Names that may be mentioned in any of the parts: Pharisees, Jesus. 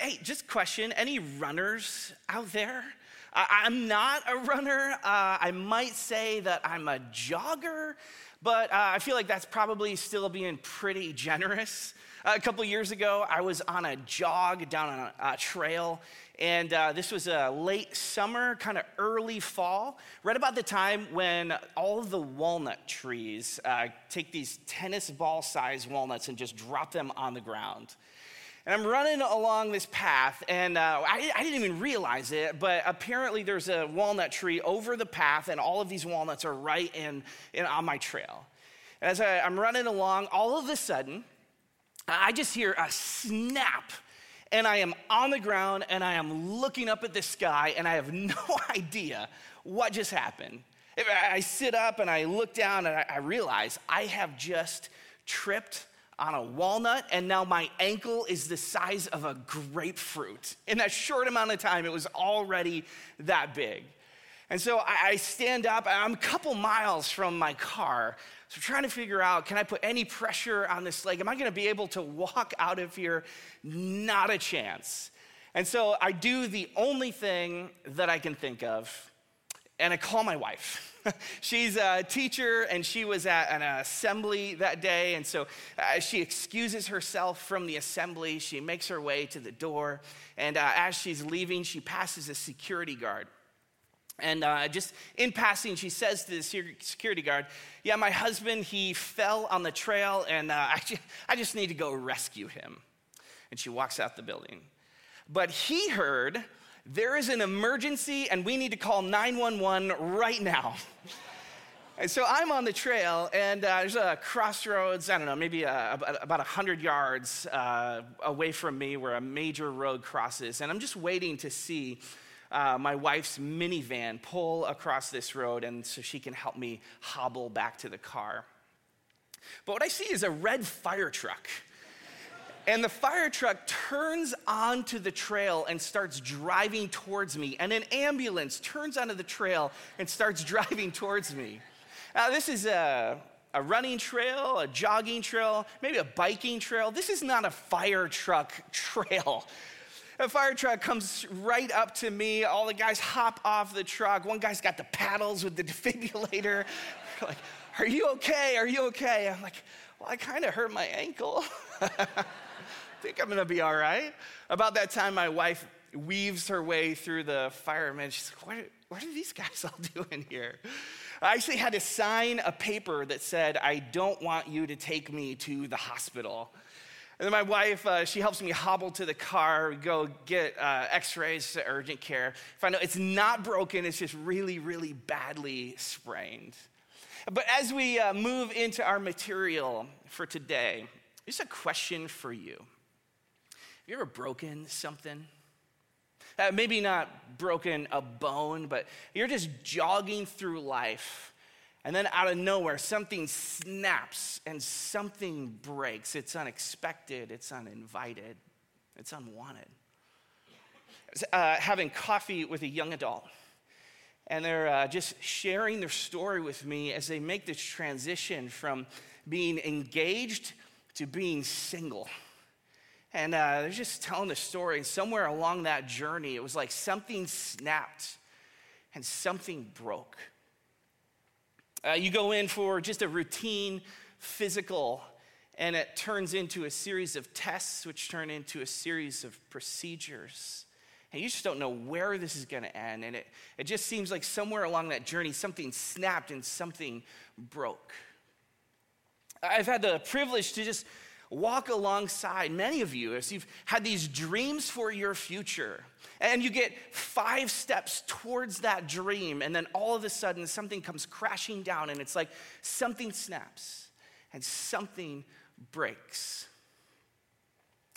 Hey, just question, any runners out there? I'm not a runner. I might say that I'm a jogger, but I feel like that's probably still being pretty generous. A couple years ago, I was on a jog down on a trail, and this was a late summer, kind of early fall, right about the time when all the walnut trees take these tennis ball-sized walnuts and just drop them on the ground. And I'm running along this path, and I didn't even realize it, but apparently there's a walnut tree over the path, and all of these walnuts are right in on my trail. And as I'm running along, all of a sudden, I just hear a snap, and I am on the ground, and I am looking up at the sky, and I have no idea what just happened. I sit up, and I look down, and I realize I have just tripped on a walnut, and now my ankle is the size of a grapefruit. In that short amount of time, it was already that big. And so I stand up, and I'm a couple miles from my car, so trying to figure out, can I put any pressure on this leg? Am I gonna be able to walk out of here? Not a chance. And so I do the only thing that I can think of, and I call my wife. She's a teacher, and she was at an assembly that day, and so she excuses herself from the assembly. She makes her way to the door, and as she's leaving, she passes a security guard. And just in passing, she says to the security guard, yeah, my husband, he fell on the trail, and I just need to go rescue him. And she walks out the building. But he heard, there is an emergency, and we need to call 911 right now. And so I'm on the trail, and there's a crossroads, I don't know, maybe about 100 yards away from me where a major road crosses, and I'm just waiting to see my wife's minivan pull across this road, and so she can help me hobble back to the car. But what I see is a red fire truck. And the fire truck turns onto the trail and starts driving towards me. And an ambulance turns onto the trail and starts driving towards me. Now, this is a running trail, a jogging trail, maybe a biking trail. This is not a fire truck trail. A fire truck comes right up to me. All the guys hop off the truck. One guy's got the paddles with the defibrillator. Like, are you okay? Are you okay? I'm like, well, I kind of hurt my ankle. I think I'm gonna be all right. About that time, my wife weaves her way through the firemen. She's like, what are these guys all doing here? I actually had to sign a paper that said, I don't want you to take me to the hospital. And then my wife, she helps me hobble to the car. We go get x-rays to urgent care. Find out it's not broken. It's just really, really badly sprained. But as we move into our material for today, here's a question for you. Have you ever broken something? Maybe not broken a bone, but you're just jogging through life. And then out of nowhere, something snaps and something breaks. It's unexpected, it's uninvited, it's unwanted. Having coffee with a young adult, and they're just sharing their story with me as they make this transition from being engaged to being single. And they're just telling the story, and somewhere along that journey, it was like something snapped and something broke. You go in for just a routine physical, and it turns into a series of tests, which turn into a series of procedures. And you just don't know where this is going to end. And it just seems like somewhere along that journey, something snapped and something broke. I've had the privilege to just walk alongside many of you as you've had these dreams for your future, and you get 5 steps towards that dream, and then all of a sudden something comes crashing down, and it's like something snaps and something breaks.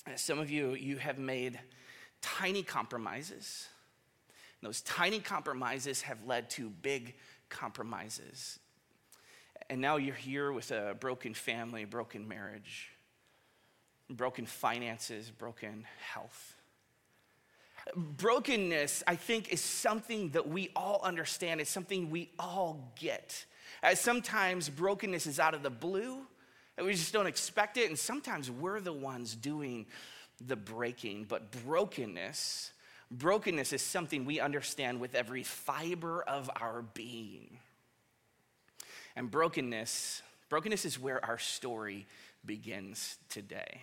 And some of you have made tiny compromises, and those tiny compromises have led to big compromises, and now you're here with a broken family, broken marriage, broken finances, broken health. Brokenness, I think, is something that we all understand. It's something we all get. As sometimes brokenness is out of the blue, and we just don't expect it, and sometimes we're the ones doing the breaking, but brokenness is something we understand with every fiber of our being. And brokenness is where our story begins today.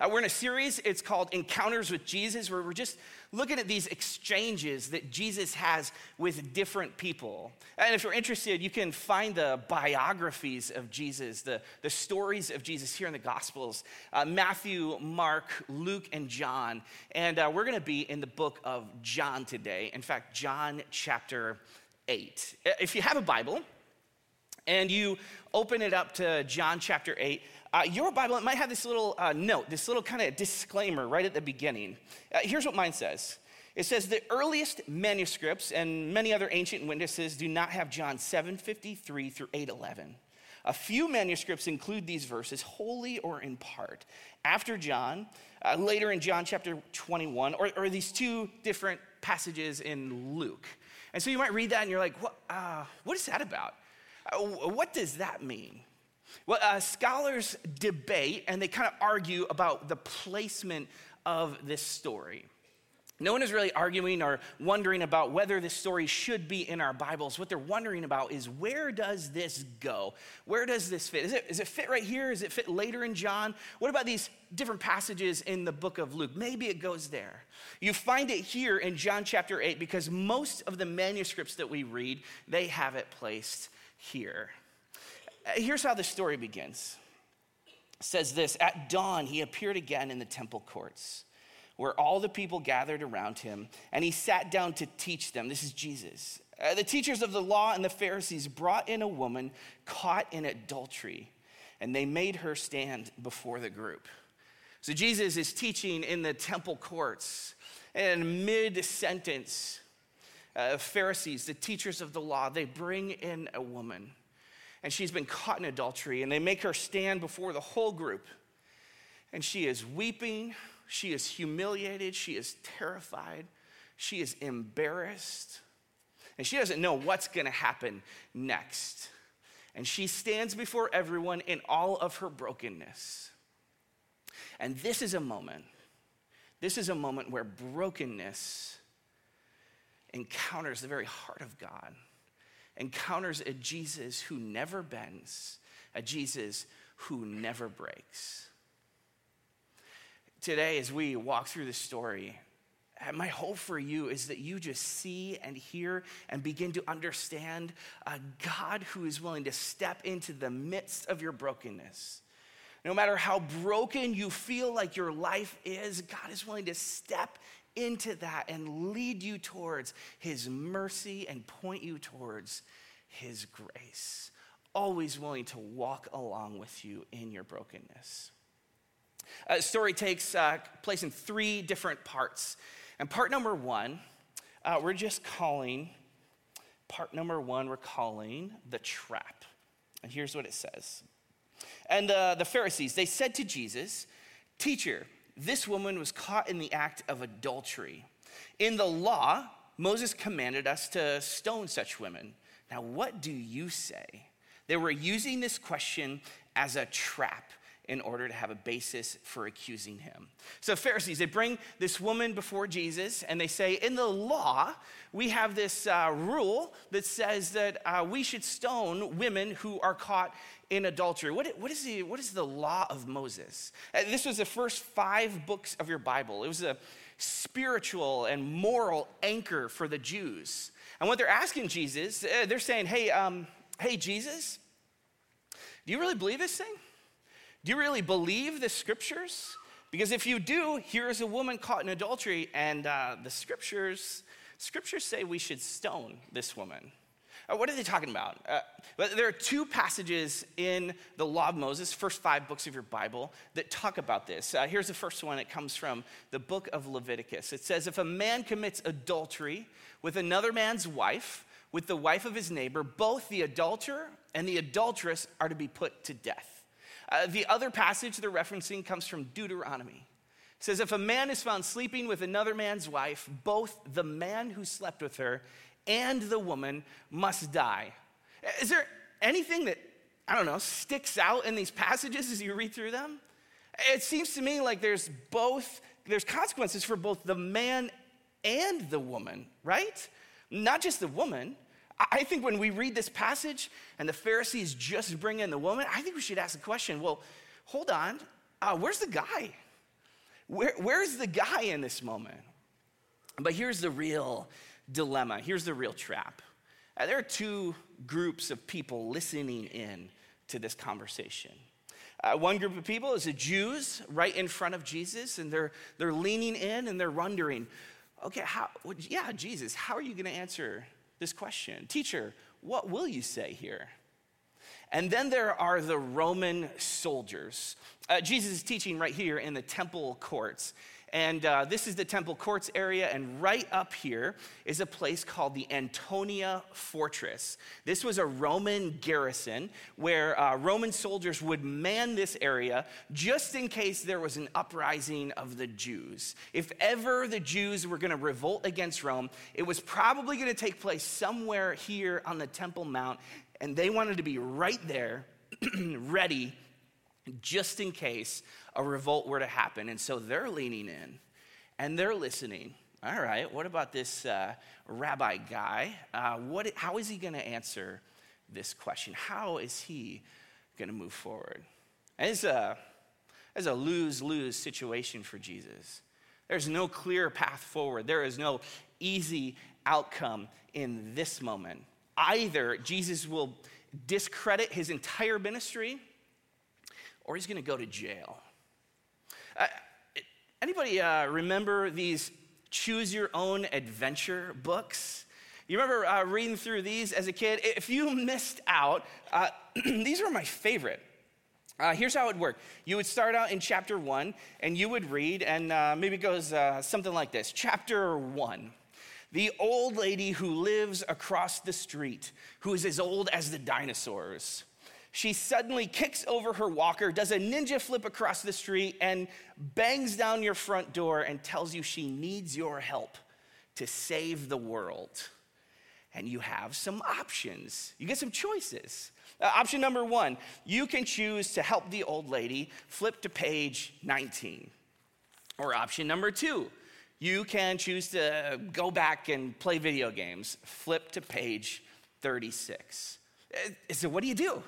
We're in a series, it's called Encounters with Jesus, where we're just looking at these exchanges that Jesus has with different people. And if you're interested, you can find the biographies of Jesus, the stories of Jesus here in the Gospels, Matthew, Mark, Luke, and John. And we're going to be in the book of John today. In fact, John chapter 8. If you have a Bible and you open it up to John chapter 8, your Bible, it might have this little note, this little kind of disclaimer right at the beginning. Here's what mine says. It says, the earliest manuscripts and many other ancient witnesses do not have John 7:53 through 8:11. A few manuscripts include these verses wholly or in part. After John, later in John chapter 21, or these two different passages in Luke. And so you might read that and you're like, what is that about? What does that mean? Well, scholars debate and they kind of argue about the placement of this story. No one is really arguing or wondering about whether this story should be in our Bibles. What they're wondering about is, where does this go? Where does this fit? Is it fit right here? Is it fit later in John? What about these different passages in the book of Luke? Maybe it goes there. You find it here in John chapter 8 because most of the manuscripts that we read, they have it placed here. Here's how the story begins. It says this, at dawn, he appeared again in the temple courts where all the people gathered around him, and he sat down to teach them. This is Jesus. The teachers of the law and the Pharisees brought in a woman caught in adultery, and they made her stand before the group. So Jesus is teaching in the temple courts, and mid-sentence, Pharisees, the teachers of the law, they bring in a woman. And she's been caught in adultery, and they make her stand before the whole group. And she is weeping, she is humiliated, she is terrified, she is embarrassed, and she doesn't know what's gonna happen next. And she stands before everyone in all of her brokenness. And this is a moment where brokenness encounters the very heart of God. Encounters a Jesus who never bends, a Jesus who never breaks. Today, as we walk through this story, my hope for you is that you just see and hear and begin to understand a God who is willing to step into the midst of your brokenness. No matter how broken you feel like your life is, God is willing to step into that and lead you towards his mercy and point you towards his grace. Always willing to walk along with you in your brokenness. The story takes place in three different parts. And part number one, we're calling the trap. And here's what it says. And the Pharisees, they said to Jesus, "Teacher, this woman was caught in the act of adultery. In the law, Moses commanded us to stone such women. Now, what do you say?" They were using this question as a trap in order to have a basis for accusing him. So Pharisees, they bring this woman before Jesus and they say, in the law, we have this rule that says that we should stone women who are caught in adultery. What is the law of Moses? This was the first 5 books of your Bible. It was a spiritual and moral anchor for the Jews. And what they're asking Jesus, they're saying, hey Jesus, do you really believe this thing? Do you really believe the scriptures? Because if you do, here is a woman caught in adultery, and the scriptures say we should stone this woman. What are they talking about? There are 2 passages in the Law of Moses, first 5 books of your Bible, that talk about this. Here's the first one. It comes from the book of Leviticus. It says, if a man commits adultery with another man's wife, with the wife of his neighbor, both the adulterer and the adulteress are to be put to death. The other passage they're referencing comes from Deuteronomy. It says, if a man is found sleeping with another man's wife, both the man who slept with her and the woman must die. Is there anything that, sticks out in these passages as you read through them? It seems to me like there's consequences for both the man and the woman, right? Not just the woman. I think when we read this passage and the Pharisees just bring in the woman, I think we should ask the question, well, hold on, where's the guy? Where's the guy in this moment? But here's the real dilemma. Here's the real trap. There are two groups of people listening in to this conversation. One group of people is the Jews right in front of Jesus, and they're leaning in and they're wondering, okay, Jesus, how are you going to answer this question? Teacher, what will you say here? And then there are the Roman soldiers. Jesus is teaching right here in the temple courts. And this is the temple courts area, and right up here is a place called the Antonia Fortress. This was a Roman garrison where Roman soldiers would man this area just in case there was an uprising of the Jews. If ever the Jews were gonna revolt against Rome, it was probably gonna take place somewhere here on the Temple Mount, and they wanted to be right there, ready, just in case a revolt were to happen. And so they're leaning in and they're listening. All right, what about this rabbi guy? How is he going to answer this question? How is he going to move forward? And it's a lose-lose situation for Jesus. There's no clear path forward. There is no easy outcome in this moment. Either Jesus will discredit his entire ministry, or he's gonna go to jail. Anybody remember these choose your own adventure books? You remember reading through these as a kid? If you missed out, these were my favorite. Here's how it worked. You would start out in chapter 1 and you would read, and maybe it goes something like this. Chapter 1. The old lady who lives across the street, who is as old as the dinosaurs. She suddenly kicks over her walker, does a ninja flip across the street, and bangs down your front door and tells you she needs your help to save the world. And you have some options. You get some choices. Option number 1, you can choose to help the old lady. Flip to page 19. Or option number 2, you can choose to go back and play video games. Flip to page 36. So what do you do?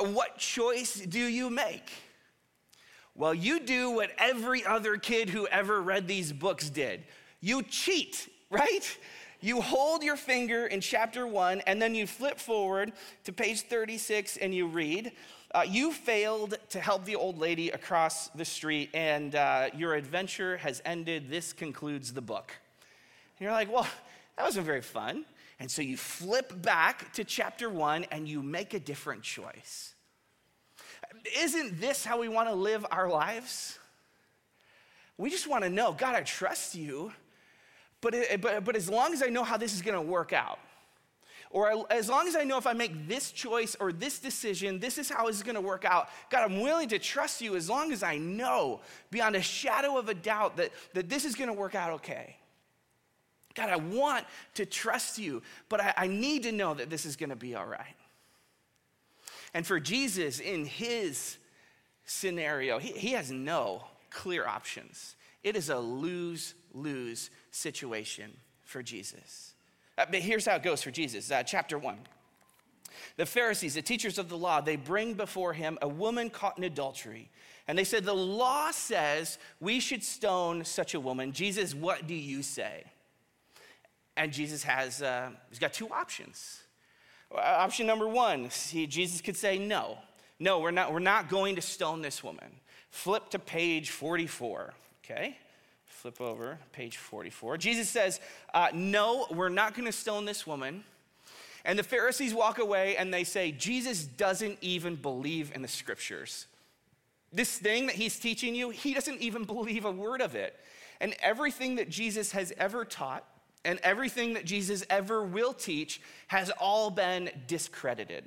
What choice do you make? Well, you do what every other kid who ever read these books did. You cheat, right? You hold your finger in chapter 1, and then you flip forward to page 36, and you read, you failed to help the old lady across the street, and your adventure has ended. This concludes the book. And you're like, well, that wasn't very fun. And so you flip back to chapter 1 and you make a different choice. Isn't this how we want to live our lives? We just want to know, God, I trust you, but as long as I know how this is going to work out, or as long as I know if I make this choice or this decision, this is how it's going to work out. God, I'm willing to trust you as long as I know beyond a shadow of a doubt that this is going to work out okay. God, I want to trust you, but I need to know that this is going to be all right. And for Jesus, in his scenario, he has no clear options. It is a lose-lose situation for Jesus. But here's how it goes for Jesus. Chapter 1. The Pharisees, the teachers of the law, they bring before him a woman caught in adultery. And they said, the law says we should stone such a woman. Jesus, what do you say? And Jesus he's got two options. Option number 1, Jesus could say no, we're not going to stone this woman. Flip to page 44, okay? Flip over, page 44. Jesus says, no, we're not gonna stone this woman. And the Pharisees walk away and they say, Jesus doesn't even believe in the scriptures. This thing that he's teaching you, he doesn't even believe a word of it. And everything that Jesus has ever taught and everything that Jesus ever will teach has all been discredited.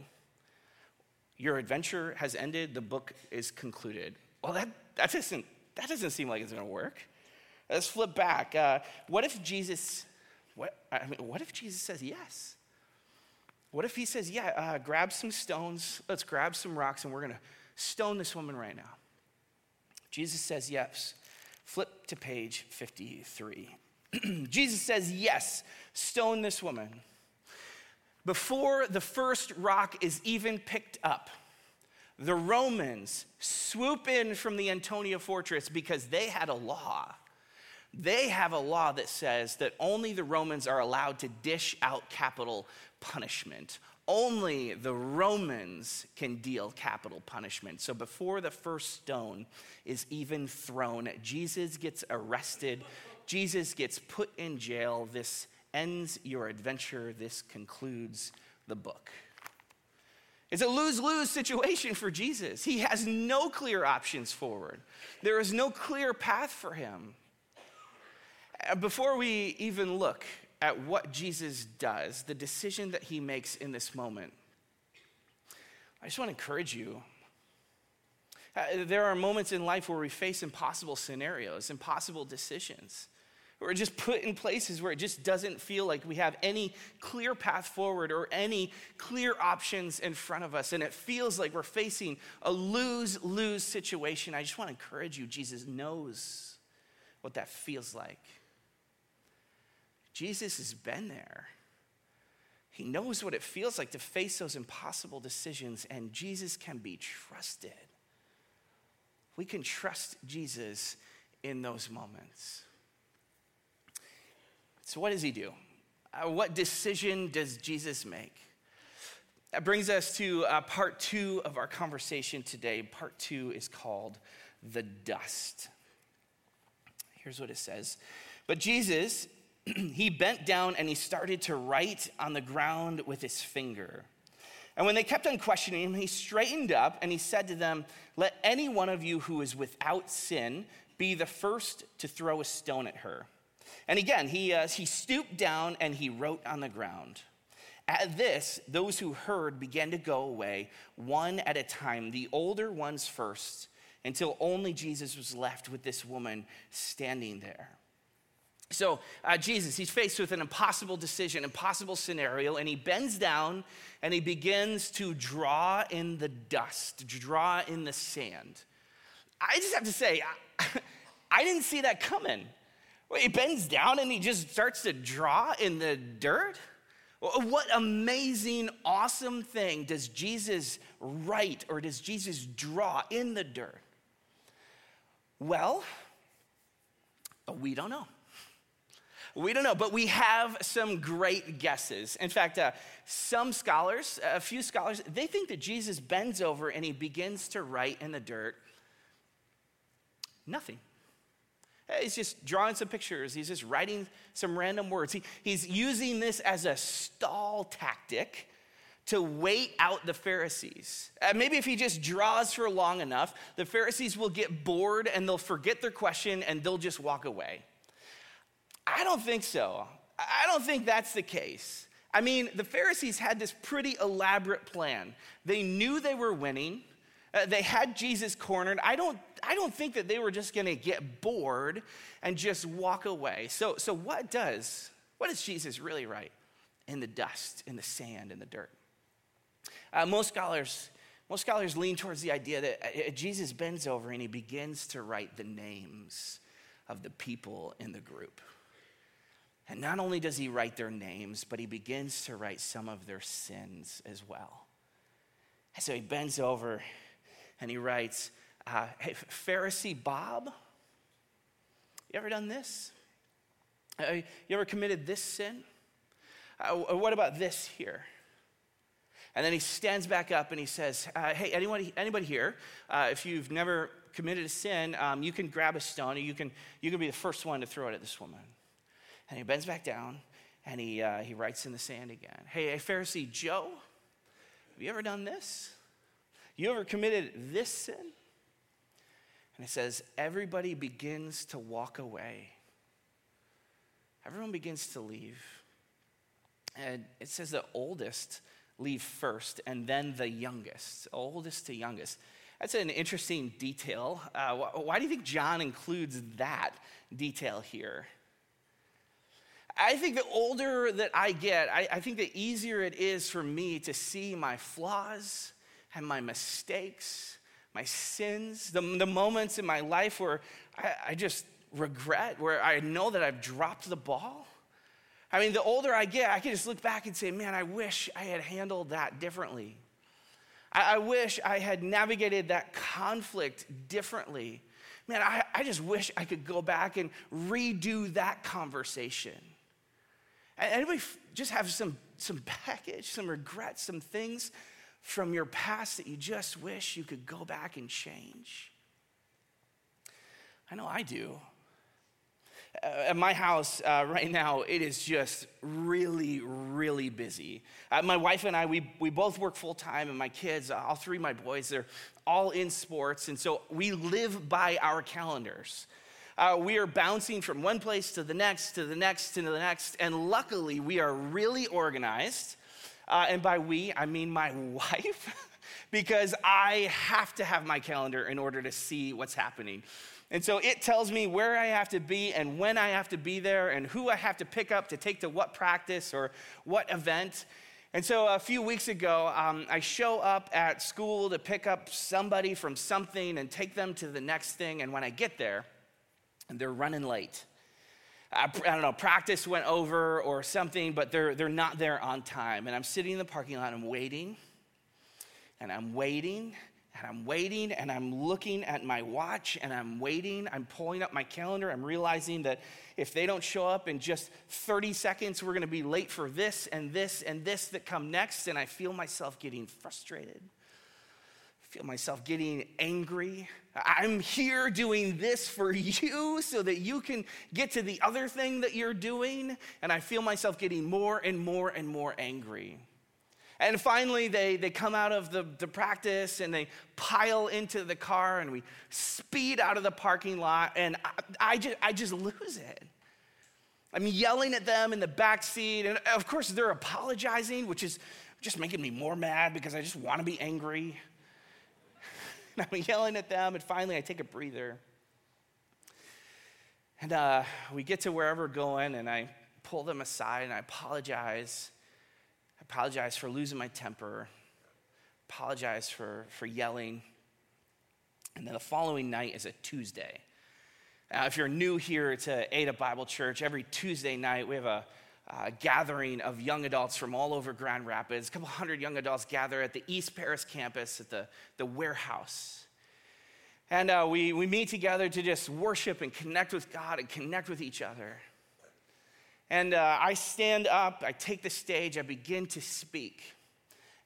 Your adventure has ended, the book is concluded. Well, that doesn't seem like it's gonna work. Let's flip back. What if Jesus says yes? What if he says, grab some stones, let's grab some rocks, and we're gonna stone this woman right now? Jesus says yes. Flip to page 53. Jesus says, yes, stone this woman. Before the first rock is even picked up, the Romans swoop in from the Antonia fortress because they had a law. They have a law that says that only the Romans are allowed to dish out capital punishment. Only the Romans can deal capital punishment. So before the first stone is even thrown, Jesus gets arrested. Jesus gets put in jail. This ends your adventure. This concludes the book. It's a lose-lose situation for Jesus. He has no clear options forward. There is no clear path for him. Before we even look at what Jesus does, the decision that he makes in this moment, I just want to encourage you. There are moments in life where we face impossible scenarios, impossible decisions. We're just put in places where it just doesn't feel like we have any clear path forward or any clear options in front of us. And it feels like we're facing a lose-lose situation. I just want to encourage you. Jesus knows what that feels like. Jesus has been there. He knows what it feels like to face those impossible decisions, and Jesus can be trusted. We can trust Jesus in those moments. So what does he do? What decision does Jesus make? That brings us to part two of our conversation today. Part two is called The Dust. Here's what it says. But Jesus, he bent down and he started to write on the ground with his finger. And when they kept on questioning him, he straightened up and he said to them, "Let any one of you who is without sin be the first to throw a stone at her." And again, he stooped down and he wrote on the ground. At this, those who heard began to go away, one at a time, the older ones first, until only Jesus was left with this woman standing there. So Jesus, he's faced with an impossible decision, impossible scenario, and he bends down and he begins to draw in the dust, draw in the sand. I just have to say, I didn't see that coming. He bends down and he just starts to draw in the dirt. What amazing, awesome thing does Jesus write or does Jesus draw in the dirt? Well, we don't know. We don't know, but we have some great guesses. In fact, some scholars, a few scholars, they think that Jesus bends over and he begins to write in the dirt nothing. He's just drawing some pictures. He's just writing some random words. He's using this as a stall tactic to wait out the Pharisees. Maybe if he just draws for long enough, the Pharisees will get bored and they'll forget their question and they'll just walk away. I don't think so. I don't think that's the case. I mean, the Pharisees had this pretty elaborate plan. They knew they were winning. They had Jesus cornered. I don't think that they were just going to get bored and just walk away. So what does Jesus really write in the dust, in the sand, in the dirt? Most scholars lean towards the idea that Jesus bends over and he begins to write the names of the people in the group. And not only does he write their names, but he begins to write some of their sins as well. And so he bends over and he writes, "Hey, Pharisee Bob, you ever done this? You ever committed this sin? What about this here?" And then he stands back up and he says, "Hey, anybody here? If you've never committed a sin, you can grab a stone and you can be the first one to throw it at this woman." And he bends back down and he writes in the sand again. "Hey, Pharisee Joe, have you ever done this? You ever committed this sin?" And it says, everybody begins to walk away. Everyone begins to leave. And it says the oldest leave first and then the youngest, oldest to youngest. That's an interesting detail. Why do you think John includes that detail here? I think the older that I get, I think the easier it is for me to see my flaws and my mistakes, my sins, the moments in my life where I just regret, where I know that I've dropped the ball. I mean, the older I get, I can just look back and say, man, I wish I had handled that differently. I wish I had navigated that conflict differently. Man, I just wish I could go back and redo that conversation. Anybody just have some baggage, some regrets, some things from your past that you just wish you could go back and change? I know I do. At my house right now, it is just really, really busy. My wife and I, we both work full-time, and my kids, all three of my boys, they're all in sports, and so we live by our calendars. We are bouncing from one place to the next, to the next, to the next, and luckily, we are really organized. And by we, I mean my wife, because I have to have my calendar in order to see what's happening. And so it tells me where I have to be and when I have to be there and who I have to pick up to take to what practice or what event. And so a few weeks ago, I show up at school to pick up somebody from something and take them to the next thing. And when I get there, they're running late. I don't know, practice went over or something, but they're not there on time. And I'm sitting in the parking lot and I'm waiting, and I'm looking at my watch, and I'm waiting. I'm pulling up my calendar. I'm realizing that if they don't show up in just 30 seconds, we're going to be late for this and this and this that come next. And I feel myself getting frustrated. I feel myself getting angry. I'm here doing this for you so that you can get to the other thing that you're doing. And I feel myself getting more and more and more angry. And finally, they come out of the practice and they pile into the car and we speed out of the parking lot. And I just lose it. I'm yelling at them in the backseat. And of course, they're apologizing, which is just making me more mad because I just want to be angry. And I'm yelling at them. And finally, I take a breather. And we get to wherever we're going. And I pull them aside and I apologize. Apologize for losing my temper. Apologize for yelling. And then the following night is a Tuesday. Now, if you're new here to Ada Bible Church, every Tuesday night we have a gathering of young adults from all over Grand Rapids. A couple hundred young adults gather at the East Paris campus at the warehouse. And we meet together to just worship and connect with God and connect with each other. And I stand up, I take the stage, I begin to speak.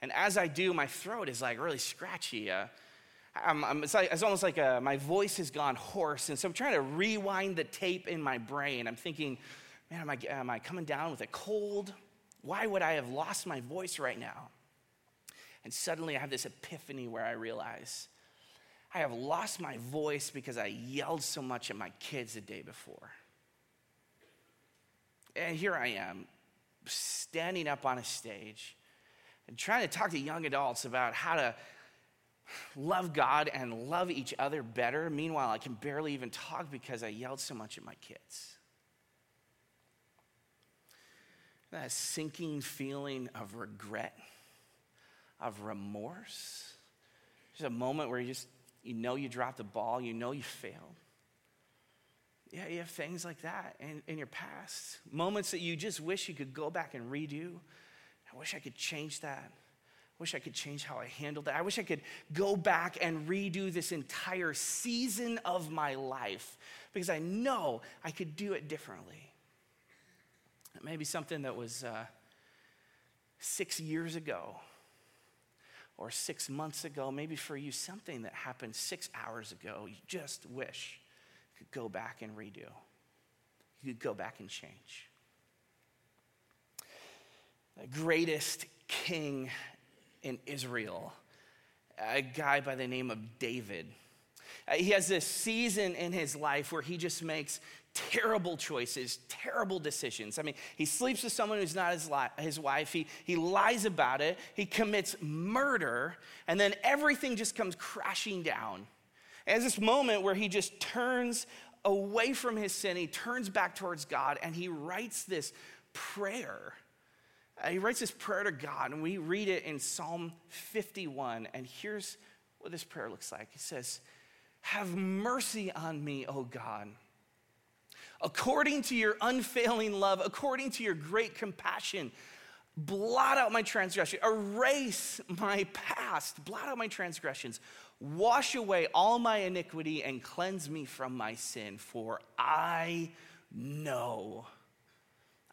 And as I do, my throat is like really scratchy. It's almost like my voice has gone hoarse. And so I'm trying to rewind the tape in my brain. I'm thinking, man, am I coming down with a cold? Why would I have lost my voice right now? And suddenly I have this epiphany where I realize I have lost my voice because I yelled so much at my kids the day before. And here I am, standing up on a stage and trying to talk to young adults about how to love God and love each other better. Meanwhile, I can barely even talk because I yelled so much at my kids. That sinking feeling of regret, of remorse. There's a moment where you dropped the ball, you failed. Yeah, you have things like that in your past. Moments that you just wish you could go back and redo. I wish I could change that. I wish I could change how I handled that. I wish I could go back and redo this entire season of my life because I know I could do it differently. It may be something that was 6 years ago or 6 months ago. Maybe for you, something that happened 6 hours ago. You just wish could go back and redo. You could go back and change. The greatest king in Israel, a guy by the name of David. He has this season in his life where he just makes terrible choices, terrible decisions. I mean, he sleeps with someone who's not his wife. He lies about it. He commits murder. And then everything just comes crashing down. There's this moment where he just turns away from his sin. He turns back towards God, and he writes this prayer. He writes this prayer to God, and we read it in Psalm 51. And here's what this prayer looks like. It says, "Have mercy on me, O God, according to your unfailing love, according to your great compassion. Blot out my transgression, erase my past, blot out my transgressions, wash away all my iniquity and cleanse me from my sin. For I know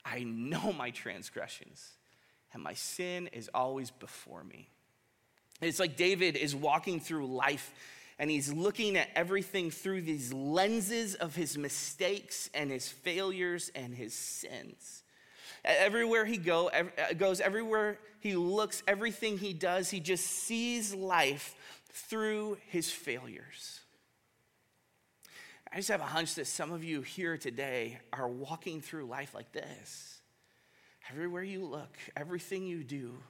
my transgressions and my sin is always before me." It's like David is walking through life and he's looking at everything through these lenses of his mistakes and his failures and his sins. Everywhere he goes, everywhere he looks, everything he does, he just sees life through his failures. I just have a hunch that some of you here today are walking through life like this. Everywhere you look, everything you do,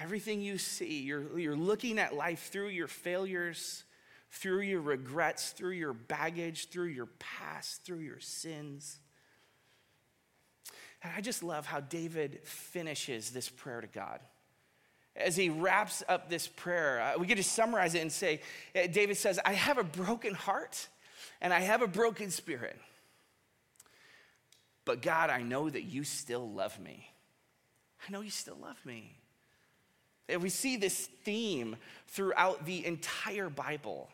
everything you see, you're looking at life through your failures, through your regrets, through your baggage, through your past, through your sins. And I just love how David finishes this prayer to God. As he wraps up this prayer, we could just summarize it and say, David says, "I have a broken heart and I have a broken spirit. But God, I know that you still love me. I know you still love me." And we see this theme throughout the entire Bible.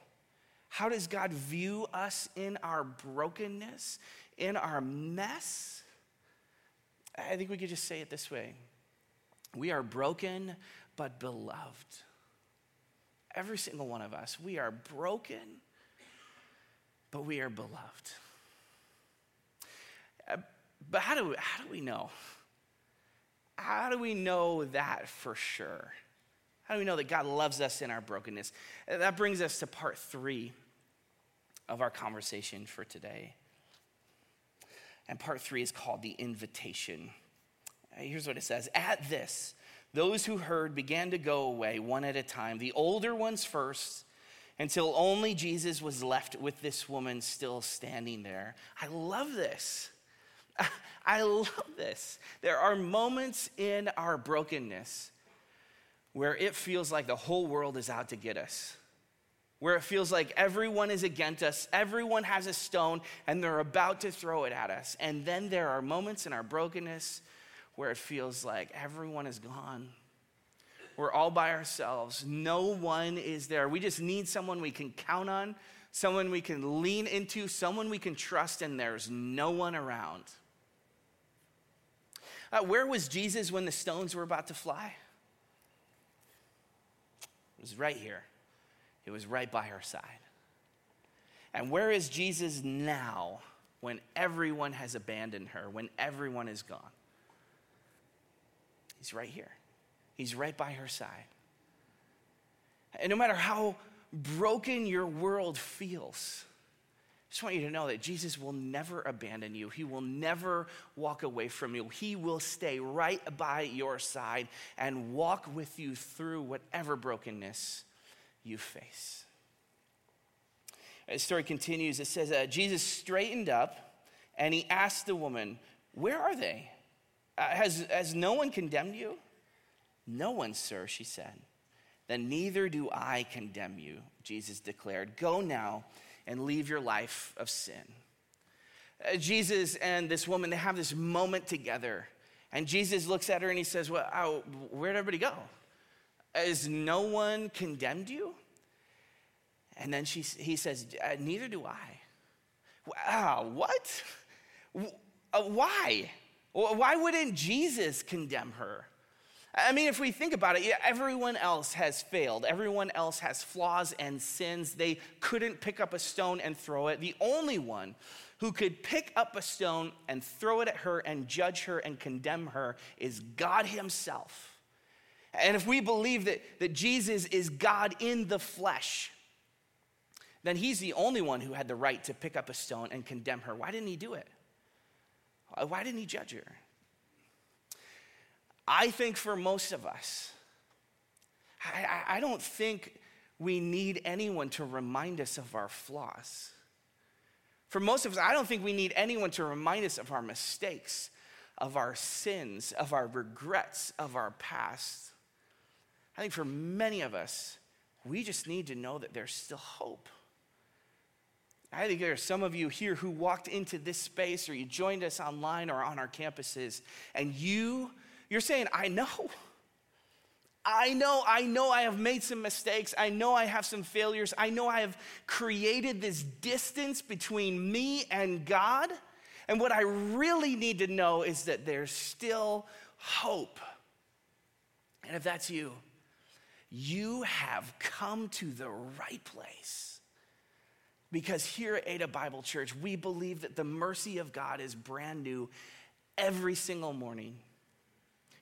How does God view us in our brokenness, in our mess? I think we could just say it this way. We are broken, but beloved. Every single one of us, we are broken, but we are beloved. But how do we know? How do we know that for sure? How do we know that God loves us in our brokenness? That brings us to part 3 of our conversation for today. And part 3 is called the invitation. Here's what it says. "At this, those who heard began to go away one at a time, the older ones first, until only Jesus was left with this woman still standing there." I love this. I love this. There are moments in our brokenness where it feels like the whole world is out to get us, where it feels like everyone is against us, everyone has a stone, and they're about to throw it at us. And then there are moments in our brokenness where it feels like everyone is gone. We're all by ourselves. No one is there. We just need someone we can count on, someone we can lean into, someone we can trust, and there's no one around. Where was Jesus when the stones were about to fly? It was right here. It was right by her side. And where is Jesus now when everyone has abandoned her, when everyone is gone? He's right here. He's right by her side. And no matter how broken your world feels, I just want you to know that Jesus will never abandon you. He will never walk away from you. He will stay right by your side and walk with you through whatever brokenness you face. The story continues. It says, Jesus straightened up and he asked the woman, "Where are they? Has no one condemned you?" "No one, sir," she said. "Then neither do I condemn you," Jesus declared. "Go now and leave your life of sin." Jesus and this woman, they have this moment together. And Jesus looks at her and he says, "Well, where'd everybody go? Has no one condemned you?" And then he says, "Neither do I." Wow, what? Why? Why wouldn't Jesus condemn her? I mean, if we think about it, yeah, everyone else has failed. Everyone else has flaws and sins. They couldn't pick up a stone and throw it. The only one who could pick up a stone and throw it at her and judge her and condemn her is God himself. And if we believe that Jesus is God in the flesh, then he's the only one who had the right to pick up a stone and condemn her. Why didn't he do it? Why didn't he judge her? I think for most of us, I don't think we need anyone to remind us of our flaws. For most of us, I don't think we need anyone to remind us of our mistakes, of our sins, of our regrets, of our past. I think for many of us, We just need to know that there's still hope. I think there are some of you here who walked into this space, or you joined us online or on our campuses, and you're saying, I know I have made some mistakes. I know I have some failures. I know I have created this distance between me and God. And what I really need to know is that there's still hope. And if that's you, you have come to the right place. Because here at Ada Bible Church, we believe that the mercy of God is brand new every single morning.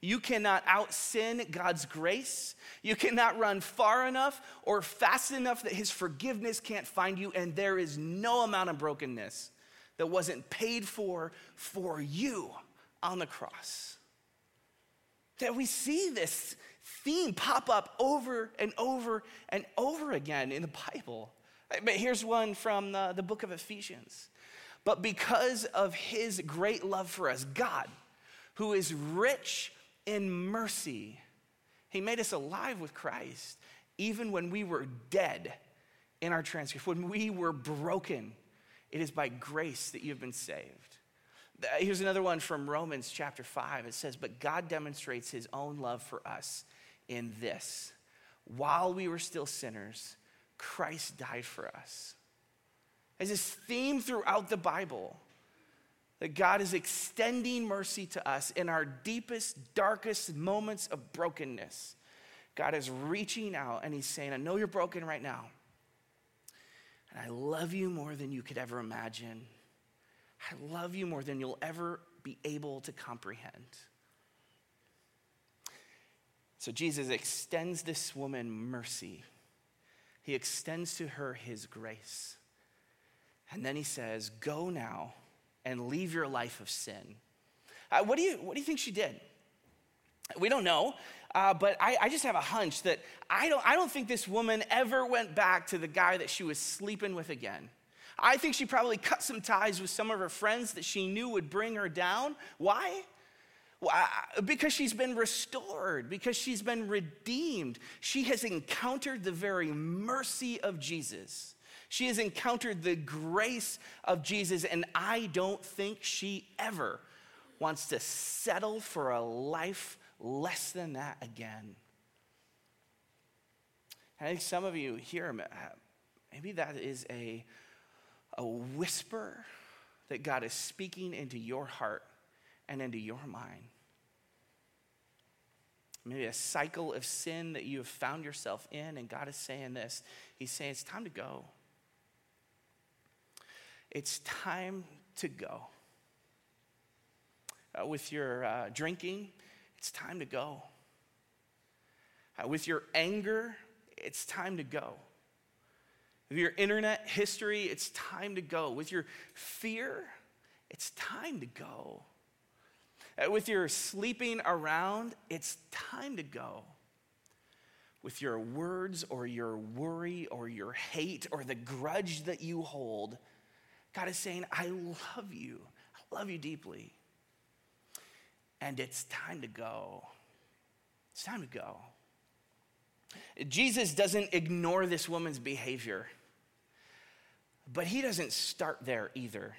You cannot out-sin God's grace. You cannot run far enough or fast enough that his forgiveness can't find you, and there is no amount of brokenness that wasn't paid for you on the cross. That we see this theme pop up over and over and over again in the Bible. But here's one from the book of Ephesians. But because of his great love for us, God, who is rich in mercy, he made us alive with Christ, even when we were dead in our transgressions, when we were broken. It is by grace that you've been saved. Here's another one from Romans chapter 5. It says, but God demonstrates his own love for us in this: while we were still sinners, Christ died for us. As this theme throughout the Bible, that God is extending mercy to us in our deepest, darkest moments of brokenness. God is reaching out and he's saying, I know you're broken right now, and I love you more than you could ever imagine. I love you more than you'll ever be able to comprehend. So Jesus extends this woman mercy. He extends to her his grace. And then he says, go now and leave your life of sin. What do you think she did? We don't know, but I just have a hunch that I don't think this woman ever went back to the guy that she was sleeping with again. I think she probably cut some ties with some of her friends that she knew would bring her down. Why? Because she's been restored, because she's been redeemed. She has encountered the very mercy of Jesus. She has encountered the grace of Jesus, and I don't think she ever wants to settle for a life less than that again. And I think some of you here, maybe that is a whisper that God is speaking into your heart and into your mind. Maybe a cycle of sin that you have found yourself in, and God is saying this. He's saying, it's time to go. It's time to go. With your drinking, it's time to go. With your anger, it's time to go. With your internet history, it's time to go. With your fear, it's time to go. With your sleeping around, it's time to go. With your words or your worry or your hate or the grudge that you hold, God is saying, I love you. I love you deeply. And it's time to go. It's time to go. Jesus doesn't ignore this woman's behavior. But he doesn't start there either.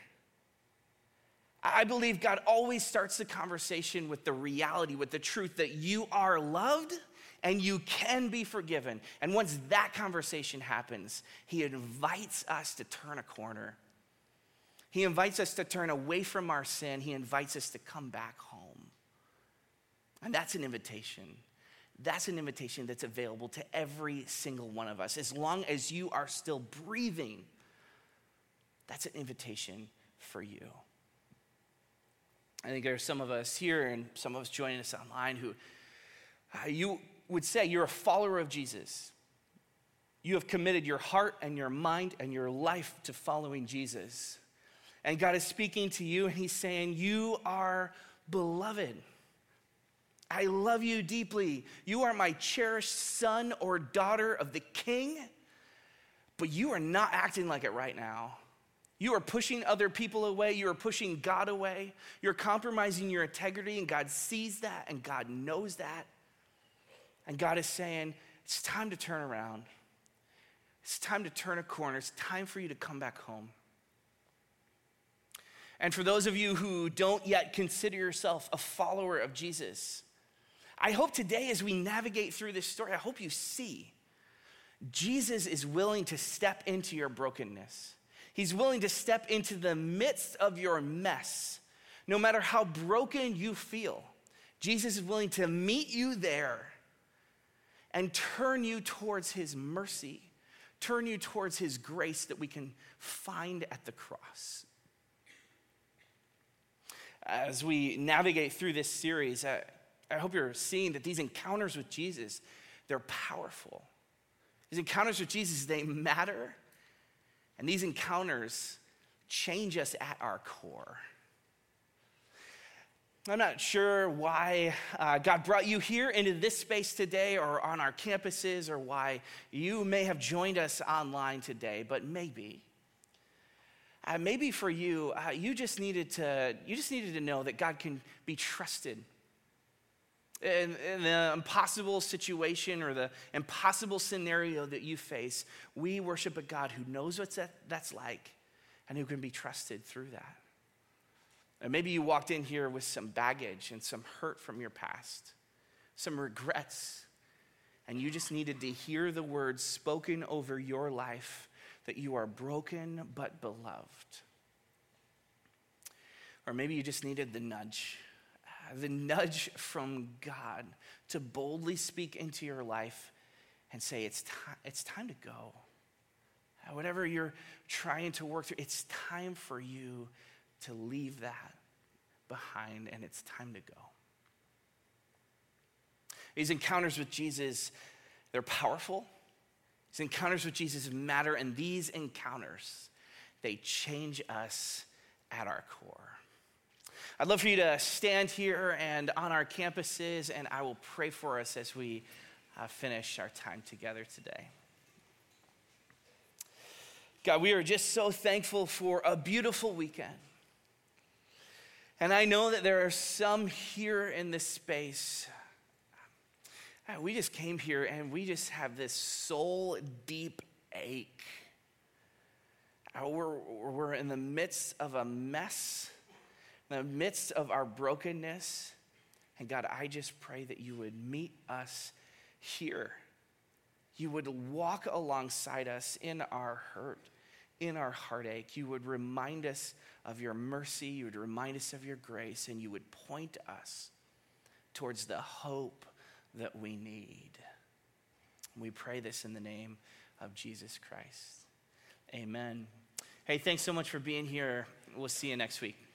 I believe God always starts the conversation with the reality, with the truth that you are loved and you can be forgiven. And once that conversation happens, he invites us to turn a corner. He invites us to turn away from our sin. He invites us to come back home. And that's an invitation. That's an invitation that's available to every single one of us. As long as you are still breathing, that's an invitation for you. I think there are some of us here and some of us joining us online who you would say you're a follower of Jesus. You have committed your heart and your mind and your life to following Jesus. And God is speaking to you, and he's saying, you are beloved. I love you deeply. You are my cherished son or daughter of the King, but you are not acting like it right now. You are pushing other people away. You are pushing God away. You're compromising your integrity, and God sees that, and God knows that. And God is saying, it's time to turn around. It's time to turn a corner. It's time for you to come back home. And for those of you who don't yet consider yourself a follower of Jesus, I hope today as we navigate through this story, I hope you see Jesus is willing to step into your brokenness. He's willing to step into the midst of your mess. No matter how broken you feel, Jesus is willing to meet you there and turn you towards his mercy, turn you towards his grace that we can find at the cross. As we navigate through this series, I hope you're seeing that these encounters with Jesus, they're powerful. These encounters with Jesus, they matter. And these encounters change us at our core. I'm not sure why God brought you here into this space today or on our campuses or why you may have joined us online today, but maybe for you, you just needed to know that God can be trusted. In the impossible situation or the impossible scenario that you face, we worship a God who knows what that's like and who can be trusted through that. And maybe you walked in here with some baggage and some hurt from your past, some regrets, and you just needed to hear the words spoken over your life that you are broken but beloved. Or maybe you just needed the nudge from God to boldly speak into your life and say, it's time to go. Whatever you're trying to work through, it's time for you to leave that behind, and it's time to go. These encounters with Jesus, they're powerful. These encounters with Jesus matter, and these encounters, they change us at our core. I'd love for you to stand here and on our campuses, and I will pray for us as we finish our time together today. God, we are just so thankful for a beautiful weekend. And I know that there are some here in this space. We just came here and we just have this soul deep ache. We're in the midst of a mess. In the midst of our brokenness, and God, I just pray that you would meet us here. You would walk alongside us in our hurt, in our heartache. You would remind us of your mercy. You would remind us of your grace, and you would point us towards the hope that we need. We pray this in the name of Jesus Christ. Amen. Hey, thanks so much for being here. We'll see you next week.